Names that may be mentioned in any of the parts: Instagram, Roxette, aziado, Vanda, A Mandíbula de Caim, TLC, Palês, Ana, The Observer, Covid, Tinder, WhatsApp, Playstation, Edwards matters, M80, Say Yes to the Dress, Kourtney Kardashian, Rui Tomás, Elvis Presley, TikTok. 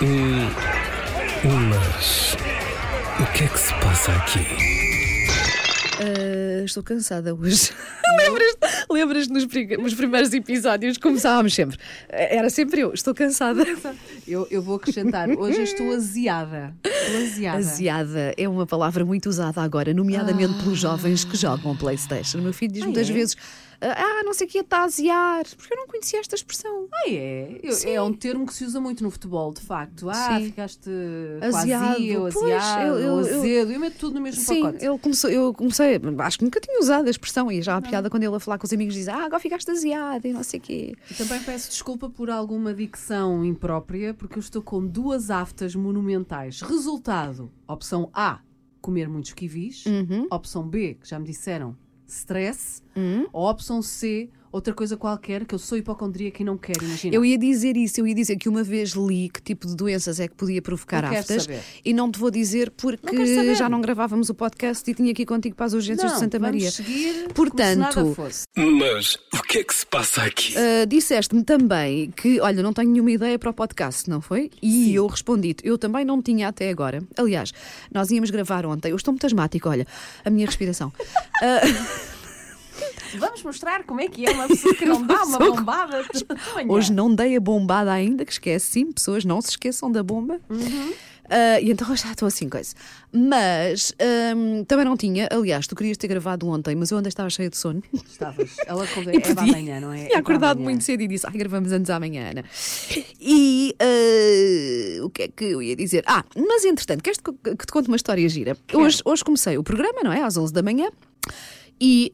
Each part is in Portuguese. Mas o que é que se passa aqui? Estou cansada hoje. Lembras-te nos primeiros episódios começávamos sempre. Era sempre eu, estou cansada. Eu vou acrescentar, hoje estou aziada. Aziada é uma palavra muito usada agora, nomeadamente pelos jovens que jogam Playstation. Meu filho diz muitas vezes: não sei o que está a aziar, porque eu não conhecia esta expressão. É um termo que se usa muito no futebol, de facto. Ficaste aziado, ou azedo. Eu meto tudo no mesmo pacote. Eu comecei, acho que nunca tinha usado a expressão e já a piada quando ele a falar com os amigos diz: agora ficaste aziado e não sei o quê. E também peço desculpa por alguma dicção imprópria, porque eu estou com duas aftas monumentais. Resultado: opção A, comer muitos kiwis. Opção B, que já me disseram, stress, ou opção C, outra coisa qualquer, que eu sou hipocondríaca e não quero imaginar. Eu ia dizer que uma vez li que tipo de doenças é que podia provocar aftas e não te vou dizer porque não já não gravávamos o podcast e tinha aqui contigo para as urgências de Santa Maria. Portanto, mas o que é que se passa aqui? Disseste-me também que, olha, não tenho nenhuma ideia para o podcast, não foi? E eu respondi-te, eu também não tinha até agora. Aliás, nós íamos gravar ontem, eu estou muito asmática, olha, a minha respiração. Vamos mostrar como é que é uma pessoa que não dá uma bombada. Hoje não dei a bombada ainda, que esquece, sim, pessoas não se esqueçam da bomba. E então já estou assim, coisa. Mas também não tinha. Aliás, tu querias ter gravado ontem, mas eu ontem estava cheia de sono. Estavas. Ela acordou, é para amanhã, não é? Tinha acordado muito cedo e disse: gravamos antes amanhã, Ana. E o que é que eu ia dizer? Mas entretanto, queres que te conte uma história gira? Hoje comecei o programa, não é? Às 11 da manhã. E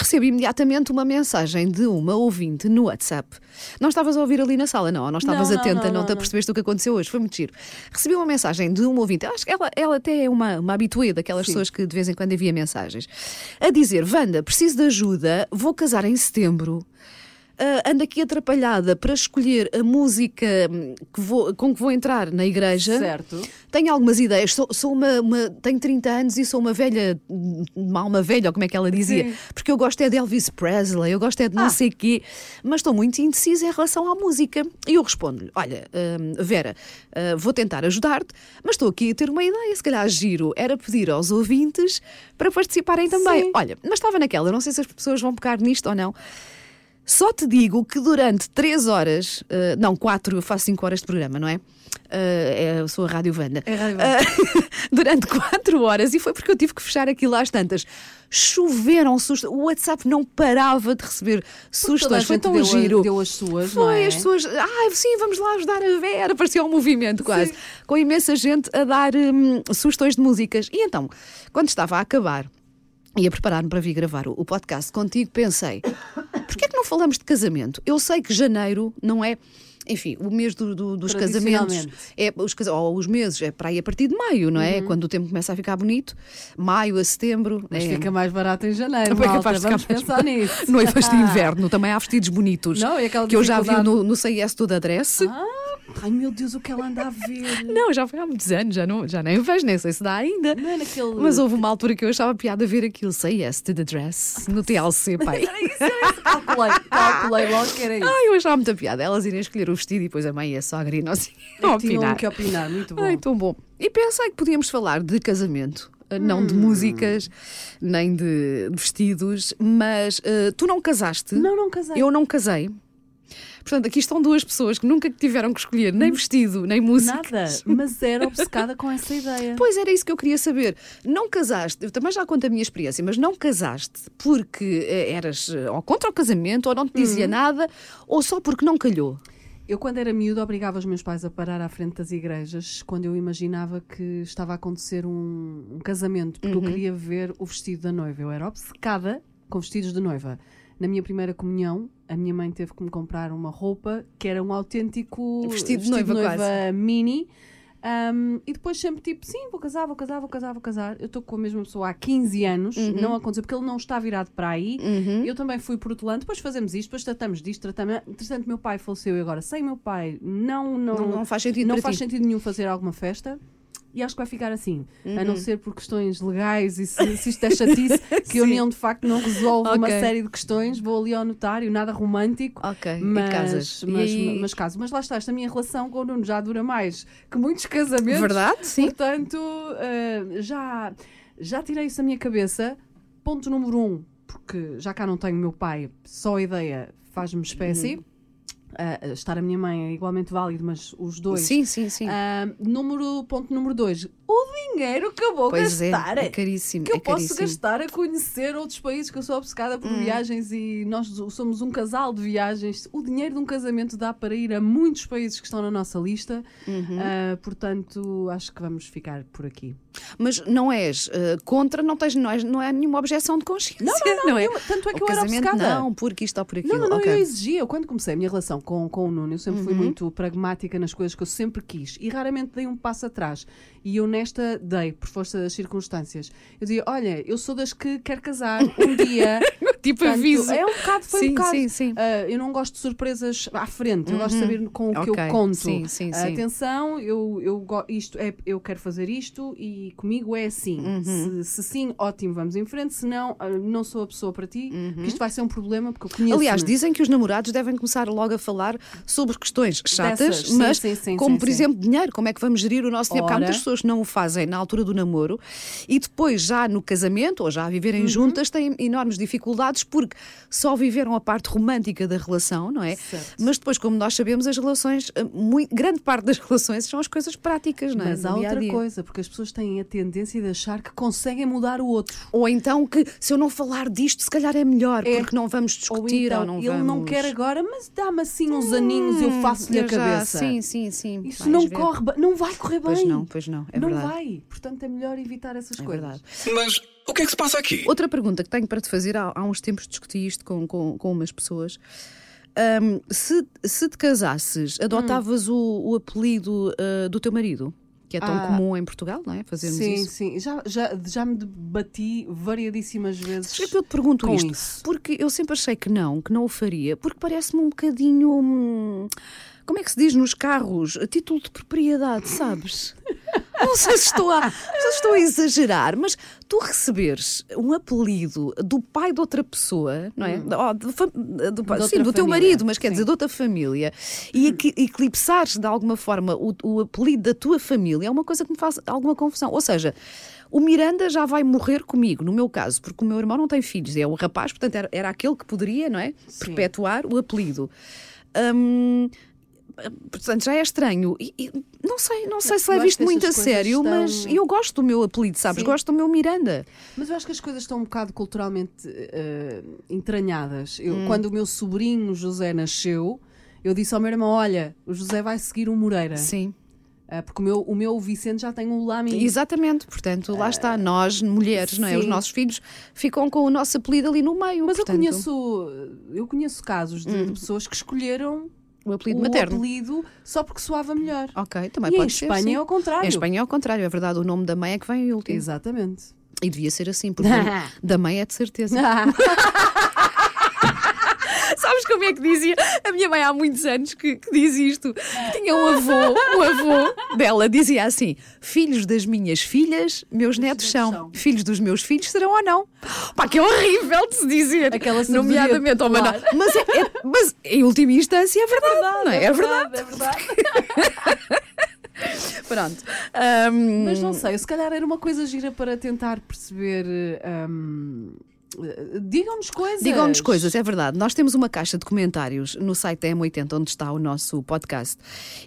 recebi imediatamente uma mensagem de uma ouvinte no WhatsApp. Não estavas a ouvir ali na sala, não? Não estavas atenta, não te apercebeste do que aconteceu hoje. Foi muito giro. Recebi uma mensagem de uma ouvinte. Acho que ela até é uma habituê daquelas pessoas que de vez em quando envia mensagens, a dizer: Vanda, preciso de ajuda, vou casar em setembro. Ando aqui atrapalhada para escolher a música com que vou entrar na igreja. Certo. Tenho algumas ideias. Tenho 30 anos e sou uma velha, como é que ela dizia? Sim. Porque eu gosto é de Elvis Presley, eu gosto é de não sei quê, mas estou muito indecisa em relação à música. E eu respondo-lhe: olha, Vera, vou tentar ajudar-te, mas estou aqui a ter uma ideia. Se calhar giro era pedir aos ouvintes para participarem também. Sim. Olha, mas estava naquela, não sei se as pessoas vão pegar nisto ou não. Só te digo que durante 3 horas, 4, eu faço 5 horas de programa, não é? Eu sou a Rádio Vanda. É a Rádio Vanda. Durante 4 horas, e foi porque eu tive que fechar aquilo às tantas. Choveram sugestões. O WhatsApp não parava de receber sugestões. Foi tão giro. Deu as suas, não é? Foi as suas. Sim, vamos lá ajudar a Vera. Parecia um movimento quase. Sim. Com imensa gente a dar sugestões de músicas. E então, quando estava a acabar e a preparar-me para vir gravar o podcast contigo, pensei: porquê é que não falamos de casamento? Eu sei que janeiro não é, enfim, o mês dos casamentos, ou os meses, é para aí a partir de maio, não é? Quando o tempo começa a ficar bonito, maio a setembro. Mas fica mais barato em janeiro, não é? Capaz de pensar nisso. Noivas de inverno, também há vestidos bonitos, não, que eu já vi no Say Yes to the Dress. Ai meu Deus, o que ela anda a ver. Não, já foi há muitos anos, já nem vejo, nem sei se dá ainda. Mas houve uma altura que eu achava piada ver aquilo, Say Yes to the Dress, no TLC, pai. Era isso, era isso. Calculei logo que era isso. Eu achava muita piada, elas irem escolher o vestido e depois a mãe e a sogra e não assim, tinham que opinar, muito bom. Tão bom. E pensei que podíamos falar de casamento, não de músicas, nem de vestidos, mas tu não casaste. Não casei. Eu não casei. Portanto, aqui estão duas pessoas que nunca tiveram que escolher nem vestido, nem música. Nada, mas era obcecada com essa ideia. Pois era isso que eu queria saber. Não casaste, eu também já conto a minha experiência, mas não casaste porque eras ou contra o casamento, ou não te dizia nada, ou só porque não calhou? Eu, quando era miúda, obrigava os meus pais a parar à frente das igrejas quando eu imaginava que estava a acontecer um casamento, porque eu queria ver o vestido da noiva. Eu era obcecada com vestidos de noiva. Na minha primeira comunhão, a minha mãe teve que me comprar uma roupa que era um autêntico vestido de noiva quase mini. E depois sempre tipo, sim, vou casar. Eu estou com a mesma pessoa há 15 anos, não aconteceu, porque ele não está virado para aí. Eu também fui protelando, depois fazemos isto, depois tratamos disto, Entretanto, meu pai faleceu e agora sem meu pai não faz sentido nenhum fazer alguma festa. e acho que vai ficar assim, a não ser por questões legais e se isto é chatice, que a união de facto não resolve uma série de questões, vou ali ao notário, nada romântico, mas, casas. Mas caso. Mas lá está, esta minha relação com o Nuno já dura mais que muitos casamentos. Verdade, sim. Portanto, já tirei isso da minha cabeça. Ponto número 1, porque já cá não tenho meu pai, só a ideia faz-me espécie. Estar a minha mãe é igualmente válido, mas os dois. Sim. Ponto número 2, o dinheiro que eu vou gastar. É caríssimo. Que eu posso gastar a conhecer outros países, que eu sou obcecada por viagens e nós somos um casal de viagens. O dinheiro de um casamento dá para ir a muitos países que estão na nossa lista. Portanto, acho que vamos ficar por aqui. Mas não és contra, não é nenhuma objeção de consciência. Não é. Tanto é que o eu era obcecada. Não, porque isto ou por aquilo. Não, eu exigia. Eu, quando comecei a minha relação com o Nuno, eu sempre fui muito pragmática nas coisas que eu sempre quis e raramente dei um passo atrás. E eu nesta dei, por força das circunstâncias. Eu dizia, olha, eu sou das que quer casar um dia. Tipo, portanto, aviso. Foi um bocado. Sim. Eu não gosto de surpresas à frente. Eu gosto de saber com o que eu conto. Sim. Atenção, eu quero fazer isto e comigo é assim. Se sim, ótimo, vamos em frente. Se não, não sou a pessoa para ti. Porque isto vai ser um problema, porque eu conheço. Aliás, dizem que os namorados devem começar logo a falar sobre questões chatas, mas como, por exemplo, dinheiro. Como é que vamos gerir o nosso dinheiro? Porque há muitas pessoas que não o fazem na altura do namoro e depois já no casamento ou já a viverem juntas têm enormes dificuldades porque só viveram a parte romântica da relação, não é? Certo. Mas depois, como nós sabemos, as relações, grande parte das relações são as coisas práticas, não é? Mas há outra coisa, porque as pessoas têm a tendência de achar que conseguem mudar o outro. Ou então que se eu não falar disto, se calhar é melhor, porque não vamos discutir ou não vamos... Ele não quer agora, mas dá-me assim uns aninhos e eu faço-lhe a cabeça. Sim. Isso vais não ver. Não vai correr bem. Pois não. É verdade. Não vai. Portanto, é melhor evitar essas coisas. Mas o que é que se passa aqui? Outra pergunta que tenho para te fazer, há uns tempos discuti isto com umas pessoas. Se te casasses, adotavas o apelido do teu marido? Que é tão comum em Portugal, não é? Fazermos isso. Sim. Já me debati variadíssimas vezes. É que eu te pergunto isto. Porque eu sempre achei que não o faria, porque parece-me um bocadinho. Como é que se diz nos carros? A título de propriedade, sabes? Não sei se estou a exagerar, mas tu receberes um apelido do pai de outra pessoa, não é? Do teu marido, mas quer dizer, de outra família, e eclipsares de alguma forma o apelido da tua família é uma coisa que me faz alguma confusão. Ou seja, o Miranda já vai morrer comigo, no meu caso, porque o meu irmão não tem filhos, é um rapaz, portanto era aquele que poderia, não é? Perpetuar o apelido. Portanto, já é estranho. E não sei se levo isto muito a sério, mas eu gosto do meu apelido, sabes? Sim. Gosto do meu Miranda. Mas eu acho que as coisas estão um bocado culturalmente entranhadas. Quando o meu sobrinho José nasceu, eu disse ao meu irmão, olha, o José vai seguir o Moreira. Sim. Porque o meu Vicente já tem um Lami. Exatamente, portanto, lá está. Nós, mulheres, não é? Os nossos filhos ficam com o nosso apelido ali no meio. Mas portanto... eu conheço casos de pessoas que escolheram o apelido materno. O apelido só porque soava melhor. Ok, também e pode ser. Espanha é ao contrário. Em Espanha é ao contrário, é verdade. O nome da mãe é que vem em último. Exatamente. E devia ser assim, porque da mãe é de certeza. Sabes como é que dizia? A minha mãe há muitos anos que diz isto. Tinha um avô dela, dizia assim: filhos das minhas filhas, meus netos são. Filhos dos meus filhos serão ou não. Pá, que é horrível de se dizer. Aquela nomeadamente ao Maná. Mas em última instância é verdade, não é? É verdade. Pronto. Mas não sei, se calhar era uma coisa gira para tentar perceber... Digam-nos coisas, é verdade. Nós temos uma caixa de comentários no site da M80, onde está o nosso podcast.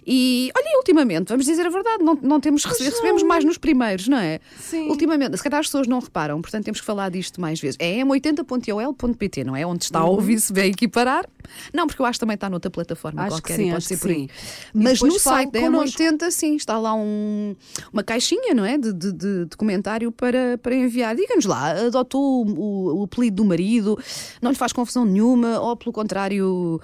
E, olha, ultimamente, vamos dizer a verdade, não temos recebido, recebemos mais nos primeiros, não é? Sim. Ultimamente, se calhar as pessoas não reparam, portanto temos que falar disto mais vezes. É m80.ol.pt, não é? Onde está a ouvir-se bem equiparar. Não, porque eu acho que também está noutra plataforma acho qualquer, que sim, pode ser por aí. Mas no site da M80, sim, está lá uma caixinha, não é? De comentário para enviar. Diga-nos lá, adotou o apelido do marido, não lhe faz confusão nenhuma, ou pelo contrário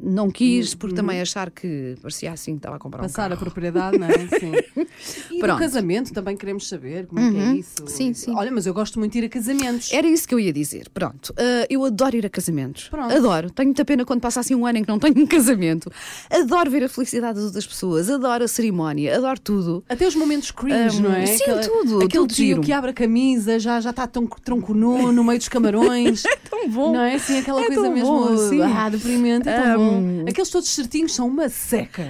não quis, porque também achar que parecia parecia assim que estava a comprar um carro. Passar a propriedade, não é? Sim. E do casamento também queremos saber como é que é isso. Sim, sim. Olha, mas eu gosto muito de ir a casamentos. Era isso que eu ia dizer. Pronto, eu adoro ir a casamentos. Pronto. Adoro. Tenho muita pena quando passa assim um ano em que não tenho um casamento. Adoro ver a felicidade das outras pessoas. Adoro a cerimónia. Adoro tudo. Até os momentos cringe, não é? Sim, aquela, tudo. Aquele tio que abre a camisa, já está tão tronco nu no meio dos camarões. É tão bom. Não é? Assim, aquela coisa mesmo deprimente. É tão bom. Aqueles todos certinhos são uma seca.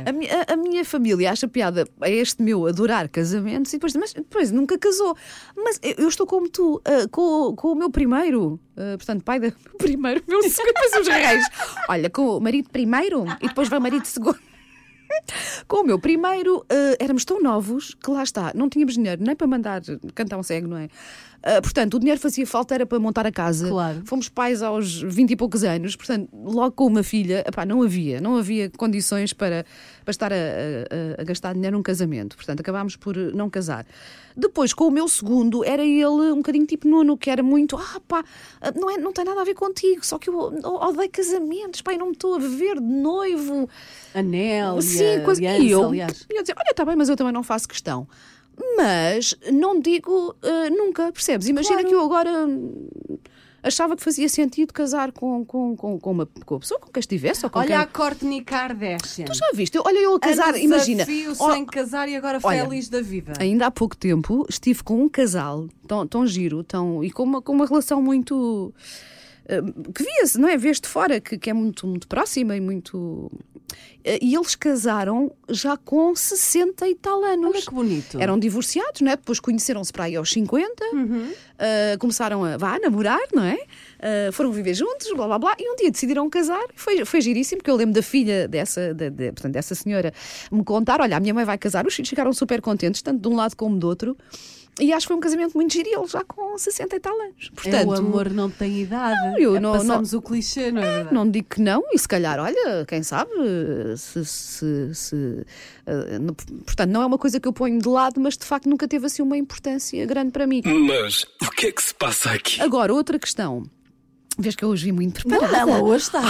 A minha família acha piada a este meu adorar casamentos e depois nunca casou. Mas eu estou como tu, com o meu primeiro, portanto, pai da primeiro, meu segundo, depois os reis. Olha, com o marido primeiro e depois vai o marido segundo. Com o meu primeiro, éramos tão novos que lá está, não tínhamos dinheiro nem para mandar cantar um cego, não é? Portanto, o dinheiro fazia falta, era para montar a casa. Claro. Fomos pais aos 20 e poucos anos, portanto, logo com uma filha, epá, não havia condições para estar a gastar dinheiro num casamento. Portanto, acabámos por não casar. Depois, com o meu segundo, era ele um bocadinho tipo Nuno, que era muito, não tem nada a ver contigo, só que eu odeio casamentos, pá, eu não me estou a ver de noivo. Anel, sim, coisa que eu. Aliás. E eu dizia, olha, está bem, mas eu também não faço questão. Mas não digo nunca, percebes? Imagina que eu agora achava que fazia sentido casar com a pessoa com quem estivesse. Ou com olha quem... a Kourtney Kardashian. Tu já viste? Olha eu a casar, imagina. Sem casar e agora feliz da vida. Ainda há pouco tempo estive com um casal tão giro e com uma relação muito... que via-se, não é? Vês de fora, que é muito, muito próxima e muito... E eles casaram já com 60 e tal anos. Olha que bonito. Eram divorciados, não é? Depois conheceram-se para aí aos 50, começaram a namorar, não é? Foram viver juntos, blá blá blá, e um dia decidiram casar. Foi giríssimo, porque eu lembro da filha dessa senhora me contar: olha, a minha mãe vai casar, os filhos ficaram super contentes, tanto de um lado como do outro. E acho que foi um casamento muito giro, já com 60 e tal anos. Portanto, o amor não tem idade. Passamos o clichê, não é verdade? Não digo que não, e se calhar, olha, quem sabe, portanto, não é uma coisa que eu ponho de lado, mas de facto nunca teve assim uma importância grande para mim. Mas o que é que se passa aqui? Agora, outra questão. Vês que eu hoje vim muito preparada. Ela hoje está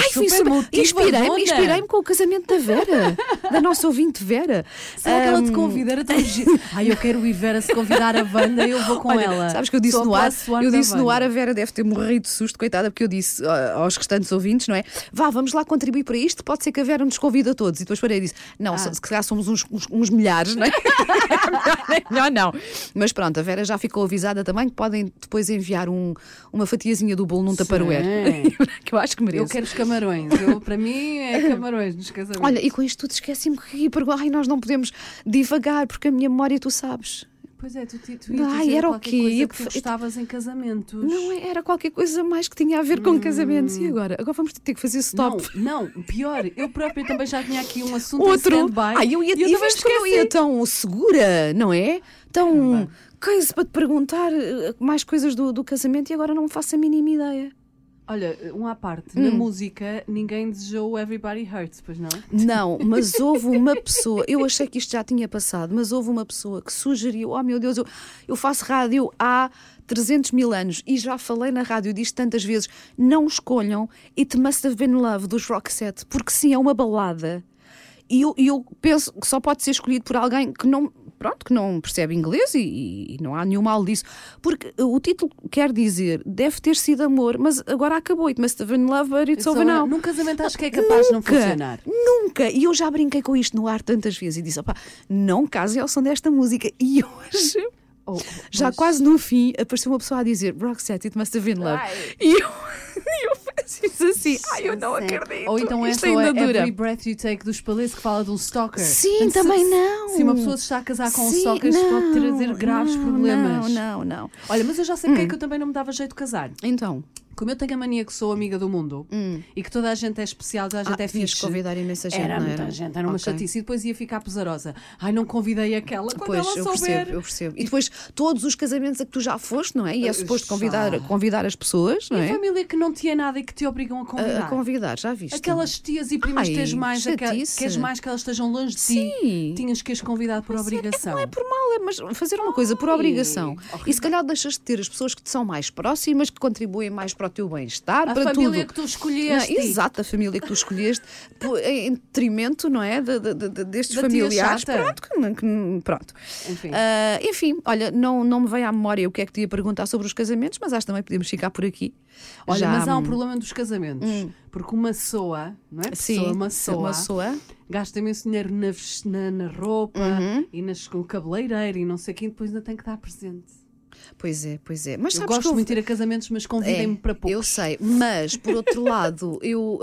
inspirei-me com o casamento da Vera, da nossa ouvinte Vera. Será que ela te convida? Era tão giro. Eu quero ir, Vera, se convidar a Vanda, eu vou com ela. Sabes que eu disse no ar, a Vera deve ter morrido de susto, coitada, porque eu disse aos restantes ouvintes, não é? Vamos lá contribuir para isto, pode ser que a Vera nos convide a todos. E depois parei e disse, se calhar somos uns milhares, não é? Melhor não. Mas pronto, a Vera já ficou avisada também que podem depois enviar uma fatiazinha do bolo num taparoeiro. Que eu acho que mereço. Eu quero os camarões. Para mim é camarões nos casamentos. Olha, e com isto tudo esqueci-me que nós não podemos divagar, porque a minha memória, tu sabes. Pois é, tu ia dizer era qualquer coisa que tu gostavas em casamentos. Não, era qualquer coisa mais que tinha a ver com casamentos. E agora? Agora vamos ter que fazer stop. Não, pior, eu própria também já tinha aqui um assunto em stand-by. Eu viste como eu ia tão segura, não é? Tão coisa para te perguntar mais coisas do casamento e agora não me faço a mínima ideia. Olha, um à parte, na música ninguém desejou Everybody Hurts, pois não? Não, mas houve uma pessoa, eu achei que isto já tinha passado, mas houve uma pessoa que sugeriu, meu Deus, eu faço rádio há 300 mil anos e já falei na rádio disto tantas vezes, não escolham It Must Have Been Love dos Roxette, porque sim, é uma balada. E eu penso que só pode ser escolhido por alguém que não percebe inglês e não há nenhum mal disso. Porque o título quer dizer, deve ter sido amor, mas agora acabou. It must have been love, but it's over now. Num casamento acho que é capaz de não funcionar. Nunca. E eu já brinquei com isto no ar tantas vezes e disse, não casem ao som desta música. E hoje... já quase no fim apareceu uma pessoa a dizer Roxette, it must have been love. E eu faço assim, eu não acredito. Ou então esta Every Breath You Take dos Palês, que fala de um stalker. Sim, portanto, também se uma pessoa se está a casar com um stalker, isto pode trazer graves problemas. Não. Olha, mas eu já sei porque é que eu também não me dava jeito de casar. Então, como eu tenho a mania que sou amiga do mundo e que toda a gente é especial, toda a gente é fixe. Convidar imensa gente, era muita gente, era uma chatice. E depois ia ficar pesarosa. Não convidei aquela quando ela souber. Eu percebo. E depois todos os casamentos a que tu já foste, não é? E é suposto convidar as pessoas, não é? E a família que não tinha nada e que te obrigam a convidar. A convidar, já viste. Aquelas tias e primas queres mais que elas estejam longe de ti. Sim. Tinhas que as convidar por obrigação. Não é por mal, mas fazer uma coisa por obrigação. E se calhar deixas de ter as pessoas que te são mais próximas, que contribuem mais próximas para o teu bem-estar, para tudo. A família que tu escolheste. Não, exato, a família que tu escolheste, em detrimento, não é? Destes da familiares. Pronto. Enfim, olha, não me veio à memória o que é que te ia perguntar sobre os casamentos, mas acho que também podemos ficar por aqui. Olha, mas há um problema dos casamentos, porque uma pessoa, não é? Uma pessoa gasta imenso dinheiro na roupa e com o cabeleireiro e não sei quem, depois ainda tem que dar presente. Pois é. Mas eu gosto muito de ir a casamentos, mas convidem-me para poucos. Eu sei, mas por outro lado, eu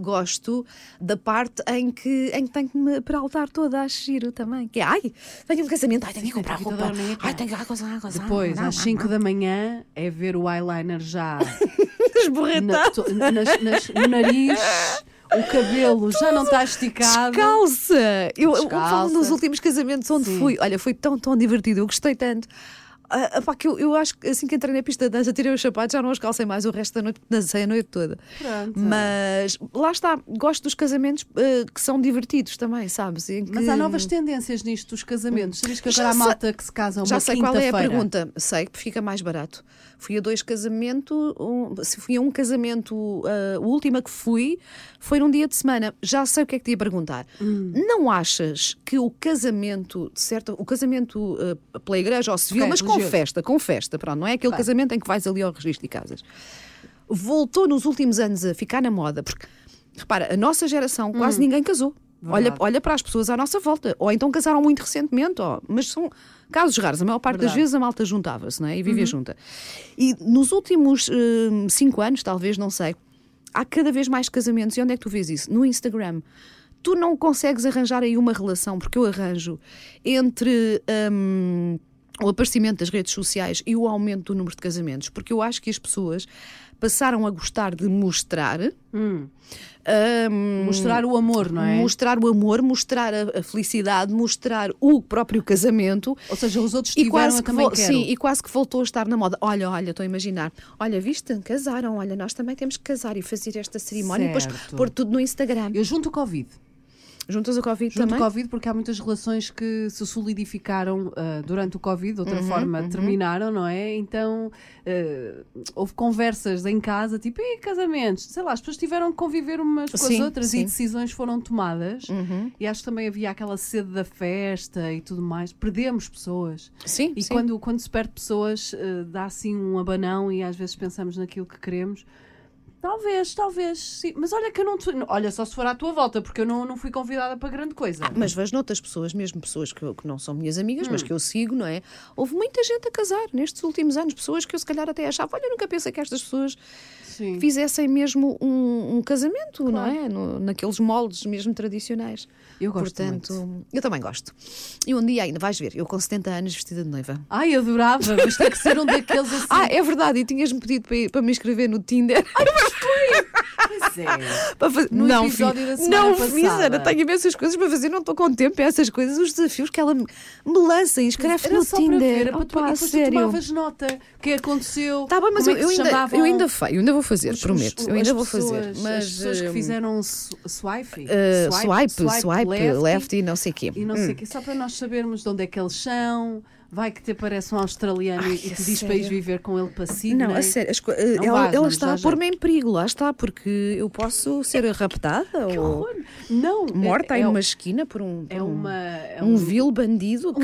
gosto da parte em que tenho que me peraltar toda, a giro também. Que é, tenho um casamento, tenho que comprar roupa. Tenho que coisa. Depois, às 5 da manhã, é ver o eyeliner já esborretado no nariz. O cabelo já não está esticado. Descalça! Eu falo nos últimos casamentos onde fui. Olha, foi tão divertido, eu gostei tanto. Que eu acho que assim que entrei na pista de dança, tirei os sapatos, já não os calcei mais o resto da noite, dancei a noite toda. Pronto. Mas lá está, gosto dos casamentos que são divertidos também, sabes? Em que... Mas há novas tendências nisto dos casamentos. Sabias que agora há malta que se casa uma quinta-feira? Já sei qual é a pergunta. Sei que fica mais barato. Fui a um casamento, o último que fui foi num dia de semana. Já sei o que é que te ia perguntar. Não achas que o casamento, pela igreja ou civil, mas com festa, pronto, não é aquele casamento em que vais ali ao registro de casas, voltou nos últimos anos a ficar na moda, porque, repara, a nossa geração quase ninguém casou. Olha para as pessoas à nossa volta, ou então casaram muito recentemente, mas são casos raros. A maior parte das vezes a malta juntava-se, não é? E vivia junta. E nos últimos 5 anos, talvez, não sei, há cada vez mais casamentos. E onde é que tu vês isso? No Instagram. Tu não consegues arranjar aí uma relação, porque eu arranjo entre... o aparecimento das redes sociais e o aumento do número de casamentos, porque eu acho que as pessoas passaram a gostar de mostrar. Mostrar o amor, não é? Mostrar o amor, mostrar a felicidade, mostrar o próprio casamento. Ou seja, os outros tiveram a também quero. Sim, e quase que voltou a estar na moda. Olha, estou a imaginar. Olha, viste? Casaram. Olha, nós também temos que casar e fazer esta cerimónia e depois pôr tudo no Instagram. Eu junto o Covid. Juntas ao Covid também? Junto ao Covid, porque há muitas relações que se solidificaram durante o Covid, de outra forma terminaram, não é? Então houve conversas em casa, tipo, casamentos, sei lá, as pessoas tiveram que conviver umas com as outras e decisões foram tomadas e acho que também havia aquela sede da festa e tudo mais. Perdemos pessoas. Sim, e sim. Quando se perde pessoas dá assim um abanão e às vezes pensamos naquilo que queremos. Talvez, sim. Mas olha que eu não... Olha, só se for à tua volta, porque eu não fui convidada para grande coisa. Mas vejo noutras pessoas, mesmo pessoas que não são minhas amigas, mas que eu sigo, não é? Houve muita gente a casar nestes últimos anos, pessoas que eu se calhar até achava, olha, eu nunca pensei que estas pessoas fizessem mesmo um casamento, claro. Não é? Naqueles moldes mesmo tradicionais. Eu gosto. Portanto, muito. Eu também gosto. E um dia ainda, vais ver, eu com 70 anos vestida de noiva. Ai, adorava, mas tem que ser um daqueles assim. É verdade, e tinhas-me pedido para me inscrever no Tinder. Pois é. Para fazer... Não, episódio da semana passada. Fiz, Ana, tenho imensas coisas para fazer, não estou com tempo. É essas coisas, os desafios que ela me lança e escreve no Tinder. Era só para ver, depois tu tomavas nota. O que aconteceu? Tá bem, mas eu ainda vou fazer, prometo. Eu ainda vou fazer. Mas as pessoas que fizeram swipe left e não sei o quê. E não sei o quê, só para nós sabermos de onde é que eles são... Vai que te aparece um australiano e te diz para ir viver com ele para Sydney. Não, a sério. Ela está a pôr-me em perigo, lá está, porque eu posso ser raptada ou morta em uma esquina por um vil bandido.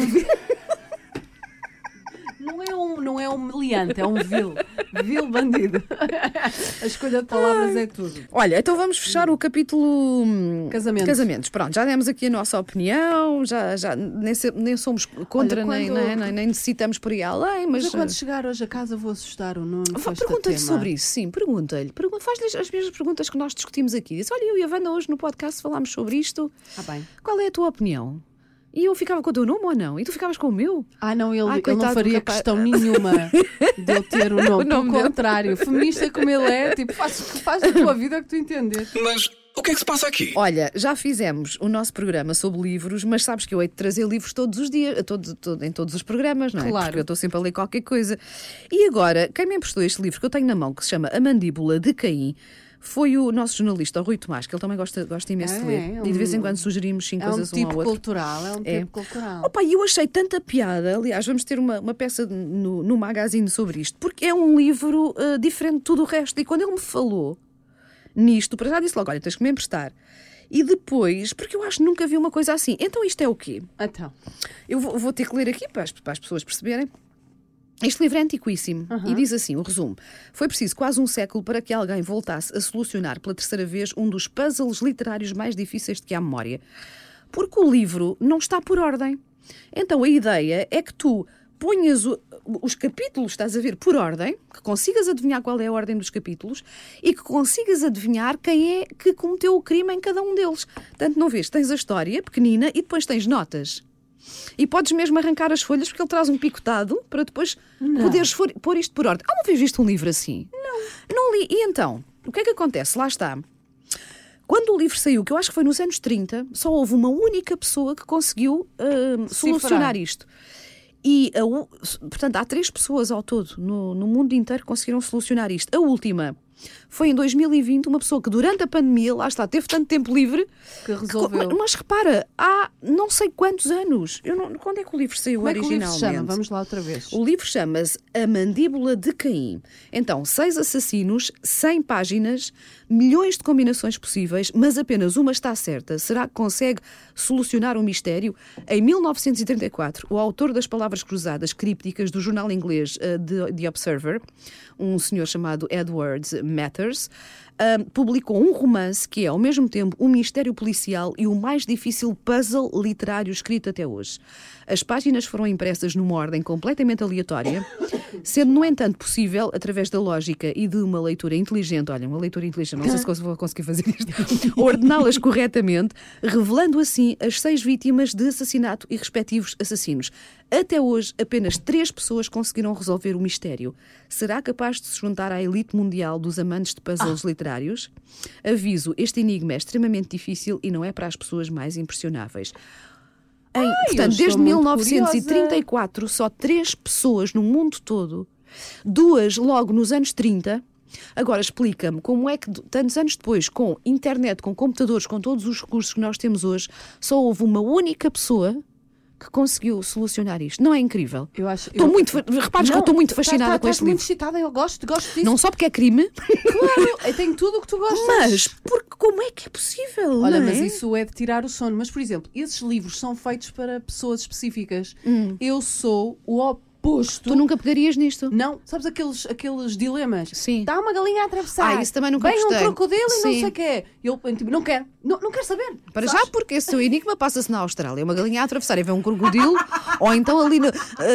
Não é um meliante, é um vil bandido. A escolha de palavras é tudo. Olha, então vamos fechar o capítulo casamentos. Pronto, já demos aqui a nossa opinião, já nem somos contra, olha, nem necessitamos por aí além. Mas eu quando chegar hoje a casa vou assustar o Nuno. Pergunta-lhe sobre isso, sim, pergunta-lhe. Faz-lhe as mesmas perguntas que nós discutimos aqui. Diz, olha, eu e a Vanda hoje no podcast falámos sobre isto. Bem. Qual é a tua opinião? E eu ficava com o teu nome ou não? E tu ficavas com o meu? Não, ele não faria questão nenhuma de eu ter o nome. Pelo contrário, feminista como ele é, tipo, faz da tua vida o que tu entendes. Mas o que é que se passa aqui? Olha, já fizemos o nosso programa sobre livros, mas sabes que eu hei de trazer livros todos os dias, em todos os programas, não é? Claro. Porque eu estou sempre a ler qualquer coisa. E agora, quem me emprestou este livro que eu tenho na mão, que se chama A Mandíbula de Caim, foi o nosso jornalista, o Rui Tomás, que ele também gosta imenso de ler. E de vez em quando sugerimos cinco coisas um ao outro. É um tipo cultural. Opa, e eu achei tanta piada. Aliás, vamos ter uma peça no magazine sobre isto, porque é um livro diferente de tudo o resto. E quando ele me falou nisto, para já disse logo, olha, tens que me emprestar. E depois, porque eu acho que nunca vi uma coisa assim. Então isto é o quê? Então. Eu vou ter que ler aqui para as pessoas perceberem. Este livro é antiquíssimo e diz assim, o resumo. Foi preciso quase um século para que alguém voltasse a solucionar pela terceira vez um dos puzzles literários mais difíceis de que há memória. Porque o livro não está por ordem. Então a ideia é que tu ponhas os capítulos, estás a ver, por ordem, que consigas adivinhar qual é a ordem dos capítulos e que consigas adivinhar quem é que cometeu o crime em cada um deles. Portanto, não vês, tens a história pequenina e depois tens notas. E podes mesmo arrancar as folhas porque ele traz um picotado para depois poderes pôr isto por ordem. Alguma vez viste um livro assim? Não. Não li. E então, o que é que acontece? Lá está. Quando o livro saiu, que eu acho que foi nos anos 30, só houve uma única pessoa que conseguiu solucionar isto. E, portanto, há 3 pessoas ao todo no mundo inteiro que conseguiram solucionar isto. A última foi em 2020, uma pessoa que durante a pandemia, lá está, teve tanto tempo livre que resolveu. Mas repara, há não sei quantos anos. Quando é que o livro saiu originalmente? Como é que o livro se chama? Vamos lá outra vez. O livro chama-se A Mandíbula de Caim. Então, 6 assassinos, 100 páginas, milhões de combinações possíveis, mas apenas uma está certa. Será que consegue solucionar um mistério? Em 1934, o autor das palavras cruzadas crípticas do jornal inglês The Observer, um senhor chamado Edwards matters, publicou um romance que é, ao mesmo tempo, um mistério policial e o mais difícil puzzle literário escrito até hoje. As páginas foram impressas numa ordem completamente aleatória, sendo, no entanto, possível, através da lógica e de uma leitura inteligente, olha, uma leitura inteligente, não sei se vou conseguir fazer isto, ordená-las corretamente, revelando assim as 6 vítimas de assassinato e respectivos assassinos. Até hoje, apenas 3 pessoas conseguiram resolver o mistério. Será capaz de se juntar à elite mundial dos amantes de puzzles literários? Aviso, este enigma é extremamente difícil e não é para as pessoas mais impressionáveis. Portanto, desde 1934, só 3 pessoas no mundo todo, 2 logo nos anos 30. Agora explica-me como é que tantos anos depois, com internet, com computadores, com todos os recursos que nós temos hoje, só houve uma única pessoa que conseguiu solucionar isto. Não é incrível? Repares que eu estou muito fascinada com este livro. Estás muito excitada, eu gosto disso. Não só porque é crime. Claro, eu tenho tudo o que tu gostas. Mas porque como é que é possível? Olha, mas isso é de tirar o sono. Mas, por exemplo, esses livros são feitos para pessoas específicas. Eu sou o oposto. Tu nunca pegarias nisto? Não. Sabes aqueles dilemas? Sim. Está uma galinha a atravessar. Isso também nunca gostei. Vem um crocodilo e não sei o que é. Eu tipo, não quero. Não quero saber. Para já, porque esse seu enigma passa-se na Austrália. Uma galinha a atravessar e vê um crocodilo, ou então ali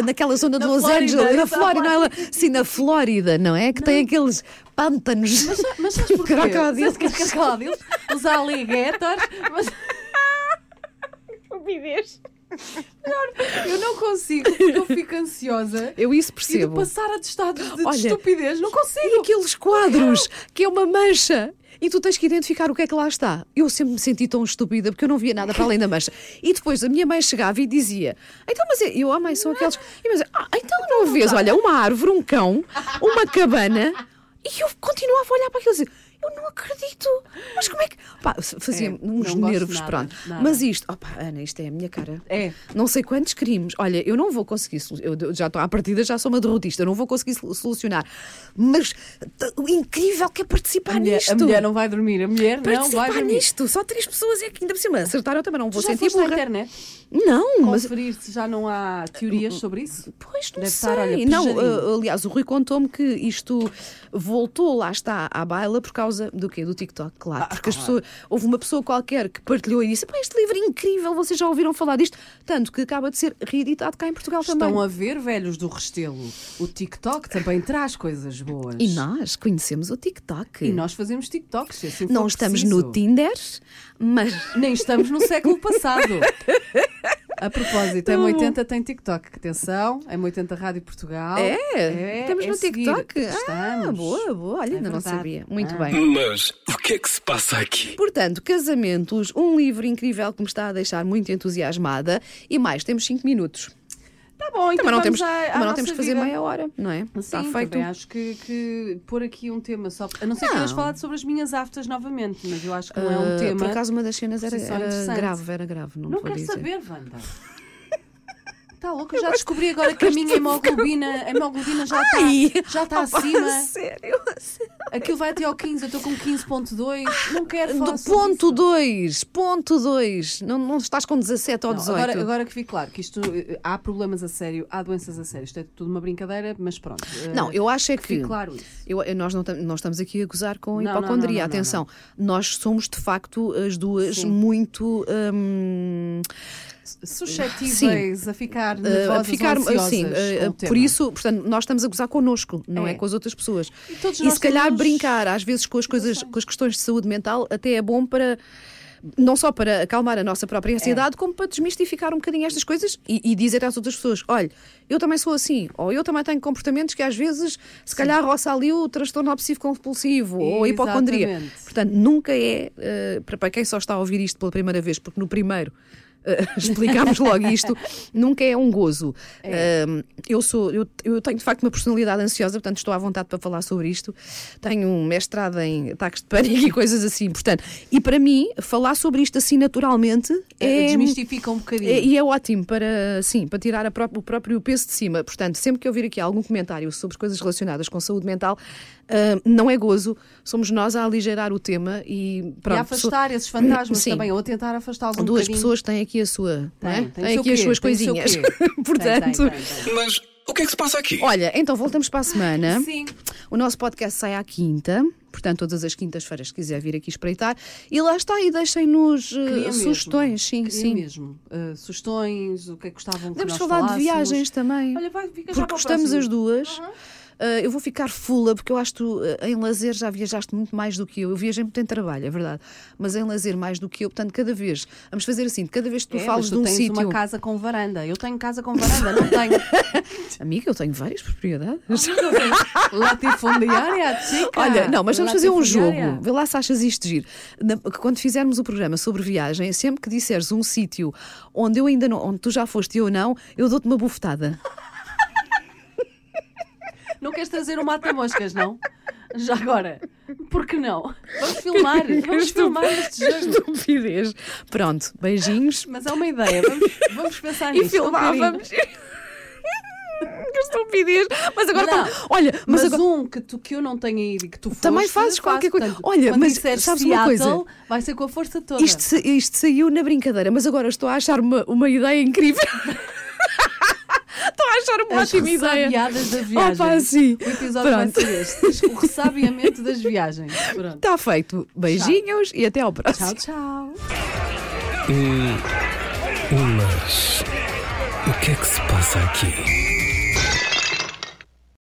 naquela zona de Los Angeles, na Flórida, não é? Sim, na Flórida, não é? Que tem aqueles pântanos. Mas sabes porquê? Crocodilos, os alligators, mas... Estupidez. Eu não consigo, porque eu fico ansiosa. Eu isso percebo. E de passar a estado de estupidez, não consigo. E aqueles quadros, que é uma mancha, e tu tens que identificar o que é que lá está. Eu sempre me senti tão estúpida, porque eu não via nada para além da mancha. E depois a minha mãe chegava e dizia, então, mas eu, mãe, são aqueles... E mas, então não vês, olha, uma árvore, um cão, uma cabana... E eu continuava a olhar para aquilo e dizia, eu não acredito, mas como é que... Fazia-me uns nervos, nada. Mas isto, Ana, isto é a minha cara. Não sei quantos crimes. Olha, eu não vou conseguir, eu já estou à partida, já sou uma derrotista, eu não vou conseguir solucionar. Mas o incrível que é participar nisto. A mulher não vai dormir, a mulher não vai dormir. Nisto, só 3 pessoas é que ainda por cima acertaram, eu também não vou sentir burra. Já foste à internet? Não, mas... Conferir-se, já não há teorias sobre isso? Pois, não sei. Aliás, o Rui contou-me que isto... voltou, lá está, à baila por causa do quê? Do TikTok, claro. Porque as pessoas, houve uma pessoa qualquer que partilhou e disse, este livro é incrível, vocês já ouviram falar disto? Tanto que acaba de ser reeditado cá em Portugal. Estão a ver, velhos do Restelo, o TikTok também traz coisas boas. E nós conhecemos o TikTok. E nós fazemos TikToks, se assim for preciso. Não estamos no Tinder, mas... Nem estamos no século passado. A propósito, a M80 tem TikTok. Atenção, a M80 Rádio Portugal. Estamos no TikTok. Estamos. Boa. Olha, ainda não sabia. Muito bem. Mas o que é que se passa aqui? Portanto, Casamentos, um livro incrível que me está a deixar muito entusiasmada. E mais, temos 5 minutos. Tá bom, então não temos que fazer meia hora, não é? Sim, está feito. Também acho que pôr aqui um tema só, a não ser que tenhas falado sobre as minhas aftas novamente, mas eu acho que não é um tema. Por acaso uma das cenas era grave. Não quero saber, Vanda. Está louco, eu já descobri agora que a minha hemoglobina já está acima. Sério? Aquilo vai até ao 15, eu estou com 15.2. Não quero falar sobre ponto 2, ponto 2. Não estás com 17 ou 18. Agora que fique claro que isto, há problemas a sério, há doenças a sério. Isto é tudo uma brincadeira, mas pronto. Não, eu acho é que fique claro isso. Nós estamos aqui a gozar com hipocondria. Atenção, nós somos de facto as duas muito... suscetíveis a ficar nervosas, sim, por isso, portanto, nós estamos a gozar connosco, não é com as outras pessoas. E se calhar brincar às vezes com as coisas, com as questões de saúde mental, até é bom para não só para acalmar a nossa própria ansiedade, como para desmistificar um bocadinho estas coisas e dizer às outras pessoas: olha, eu também sou assim, ou eu também tenho comportamentos que às vezes, se calhar, roça ali o transtorno obsessivo-compulsivo ou a hipocondria. Portanto, nunca é para quem só está a ouvir isto pela primeira vez, porque no primeiro explicámos logo isto, nunca é um gozo. Eu tenho de facto uma personalidade ansiosa, portanto estou à vontade para falar sobre isto. Tenho um mestrado em ataques de pânico e coisas assim, portanto, e para mim falar sobre isto assim naturalmente desmistifica um bocadinho e é ótimo para, sim, para tirar o próprio peso de cima. Portanto, sempre que eu vir aqui algum comentário sobre coisas relacionadas com saúde mental, não é gozo, somos nós a aligeirar o tema e, pronto, e afastar esses fantasmas, sim, também, ou a tentar afastá-los um bocadinho. Duas pessoas têm aqui a sua, não é? Tem aqui as suas coisinhas. Portanto, tem. Mas o que é que se passa aqui? Olha, então voltamos para a semana. Sim. O nosso podcast sai à quinta, portanto, todas as quintas-feiras, se quiser vir aqui espreitar. E lá está, e deixem-nos sugestões. Sim. Mesmo. Sugestões, o que é que gostavam que nós falássemos. Podemos falar de viagens também. Olha, fica já, porque gostamos as duas. Uhum. Eu vou ficar fula, porque eu acho que tu em lazer já viajaste muito mais do que eu. Eu viajei muito em trabalho, é verdade, mas em lazer mais do que eu. Portanto, cada vez, vamos fazer assim, cada vez que tu falas de um sítio... Tu tens uma casa com varanda. Eu tenho casa com varanda, não tenho. Amiga, eu tenho várias propriedades. Latifundiária, chica. Olha, não, mas vamos fazer um jogo. Vê lá se achas isto giro. Quando fizermos o programa sobre viagem, sempre que disseres um sítio onde eu ainda não, onde tu já foste e eu não, eu dou-te uma bufetada. Não queres trazer um mata-moscas, não? Já agora. Por que não? Vamos filmar este jogo. Estupidez. Pronto, beijinhos. Mas é uma ideia. Vamos pensar nisso. E filmávamos. Que estupidez. Mas agora não, olha, mas agora... que eu não tenho ido e que tu foste, também fazes qualquer coisa. Tanto, olha, mas sabes Seattle, uma coisa? Vai ser com a força toda. Isto saiu na brincadeira, mas agora estou a achar uma ideia incrível. Estou a achar uma ótima ideia. As ressabiadas da viagem. Opa, sim. O episódio vai ser este. O ressabiamento das viagens. Está feito. Beijinhos, tchau. E até ao próximo. Tchau. Mas o que é que se passa aqui?